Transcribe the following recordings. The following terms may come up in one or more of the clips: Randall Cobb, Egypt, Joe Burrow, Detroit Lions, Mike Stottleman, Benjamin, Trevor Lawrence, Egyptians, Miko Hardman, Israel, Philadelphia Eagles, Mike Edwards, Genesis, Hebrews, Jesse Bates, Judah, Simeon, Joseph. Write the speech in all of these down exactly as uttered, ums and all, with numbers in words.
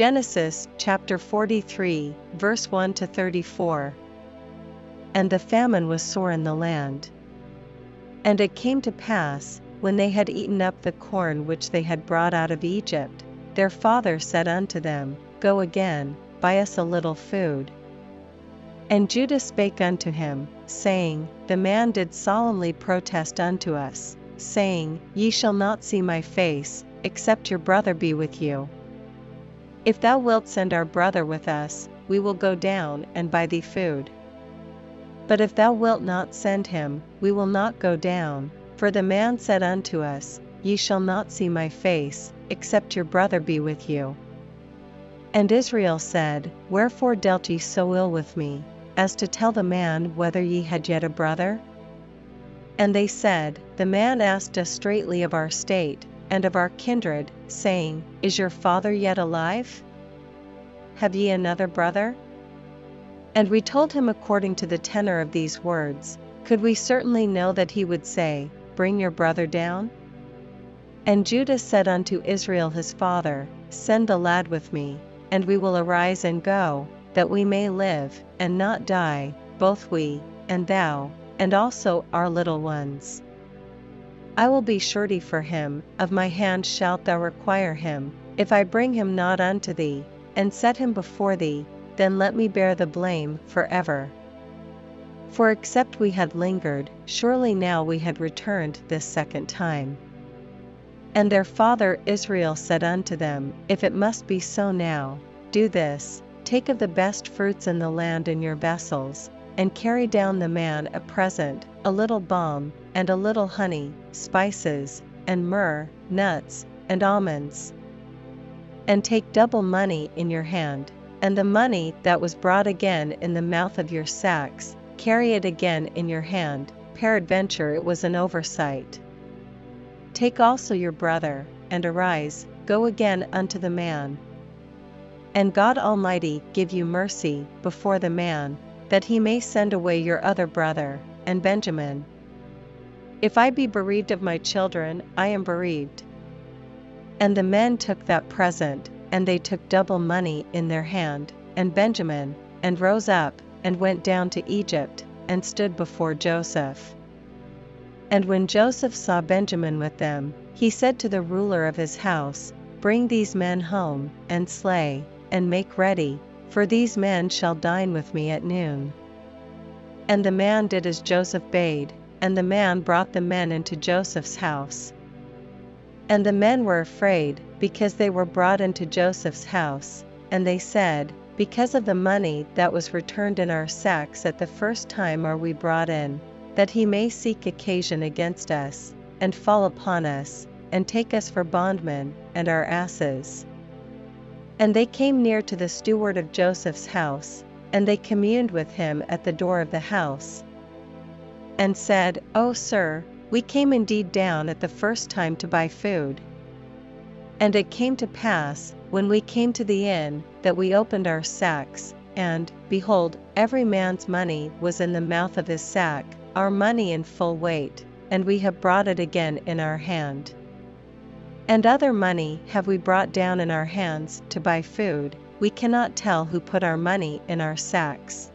Genesis chapter forty-three, verse one to thirty-four. And the famine was sore in the land. And it came to pass, when they had eaten up the corn which they had brought out of Egypt, their father said unto them, Go again, buy us a little food. And Judah spake unto him, saying, The man did solemnly protest unto us, saying, Ye shall not see my face, except your brother be with you. If thou wilt send our brother with us, we will go down and buy thee food. But if thou wilt not send him, we will not go down, for the man said unto us, Ye shall not see my face, except your brother be with you. And Israel said, Wherefore dealt ye so ill with me, as to tell the man whether ye had yet a brother? And they said, The man asked us straitly of our state, and of our kindred, saying, Is your father yet alive? Have ye another brother? And we told him according to the tenor of these words, could we certainly know that he would say, Bring your brother down? And Judah said unto Israel his father, Send the lad with me, and we will arise and go, that we may live, and not die, both we, and thou, and also our little ones. I will be surety for him, of my hand shalt thou require him, if I bring him not unto thee, and set him before thee, then let me bear the blame forever. For except we had lingered, surely now we had returned this second time. And their father Israel said unto them, If it must be so now, do this, take of the best fruits in the land in your vessels, and carry down the man a present, a little balm, and a little honey, spices, and myrrh, nuts, and almonds. And take double money in your hand, and the money that was brought again in the mouth of your sacks, carry it again in your hand, peradventure it was an oversight. Take also your brother, and arise, go again unto the man. And God Almighty give you mercy before the man, that he may send away your other brother, and Benjamin. If I be bereaved of my children, I am bereaved. And the men took that present, and they took double money in their hand, and Benjamin, and rose up, and went down to Egypt, and stood before Joseph. And when Joseph saw Benjamin with them, he said to the ruler of his house, Bring these men home, and slay, and make ready, for these men shall dine with me at noon. And the man did as Joseph bade, and the man brought the men into Joseph's house. And the men were afraid, because they were brought into Joseph's house, and they said, Because of the money that was returned in our sacks at the first time are we brought in, that he may seek occasion against us, and fall upon us, and take us for bondmen, and our asses. And they came near to the steward of Joseph's house, and they communed with him at the door of the house, and said, O sir, we came indeed down at the first time to buy food. And it came to pass, when we came to the inn, that we opened our sacks, and, behold, every man's money was in the mouth of his sack, our money in full weight, and we have brought it again in our hand. And other money have we brought down in our hands to buy food, we cannot tell who put our money in our sacks.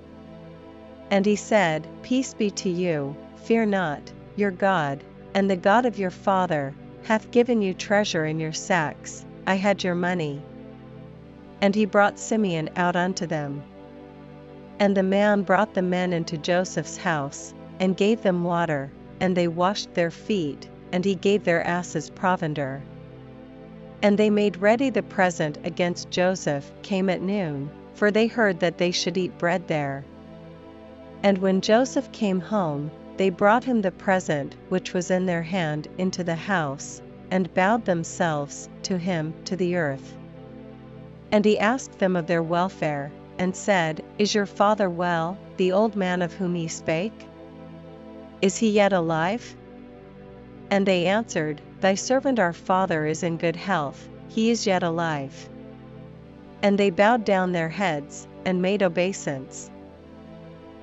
And he said, Peace be to you, fear not, your God, and the God of your father, hath given you treasure in your sacks, I had your money. And he brought Simeon out unto them. And the man brought the men into Joseph's house, and gave them water, and they washed their feet, and he gave their asses provender. And they made ready the present against Joseph came at noon, for they heard that they should eat bread there. And when Joseph came home, they brought him the present which was in their hand into the house, and bowed themselves to him to the earth. And he asked them of their welfare, and said, Is your father well, the old man of whom ye spake? Is he yet alive? And they answered, Thy servant our father is in good health, he is yet alive. And they bowed down their heads, and made obeisance.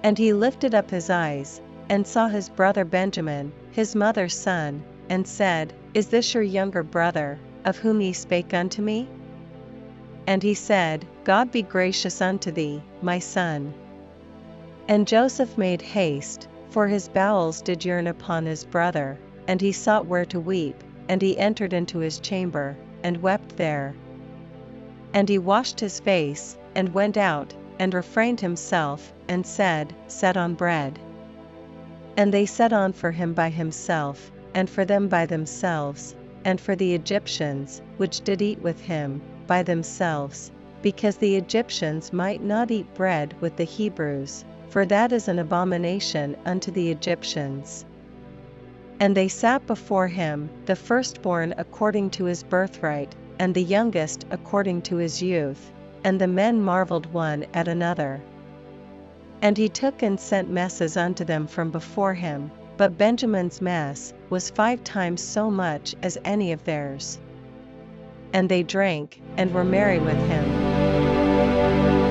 And he lifted up his eyes, and saw his brother Benjamin, his mother's son, and said, Is this your younger brother, of whom ye spake unto me? And he said, God be gracious unto thee, my son. And Joseph made haste, for his bowels did yearn upon his brother, and he sought where to weep, and he entered into his chamber, and wept there. And he washed his face, and went out, and refrained himself, and said, Set on bread. And they set on for him by himself, and for them by themselves, and for the Egyptians, which did eat with him, by themselves, because the Egyptians might not eat bread with the Hebrews, for that is an abomination unto the Egyptians. And they sat before him, the firstborn according to his birthright, and the youngest according to his youth, and the men marveled one at another. And he took and sent messes unto them from before him, but Benjamin's mess was five times so much as any of theirs. And they drank, and were merry with him.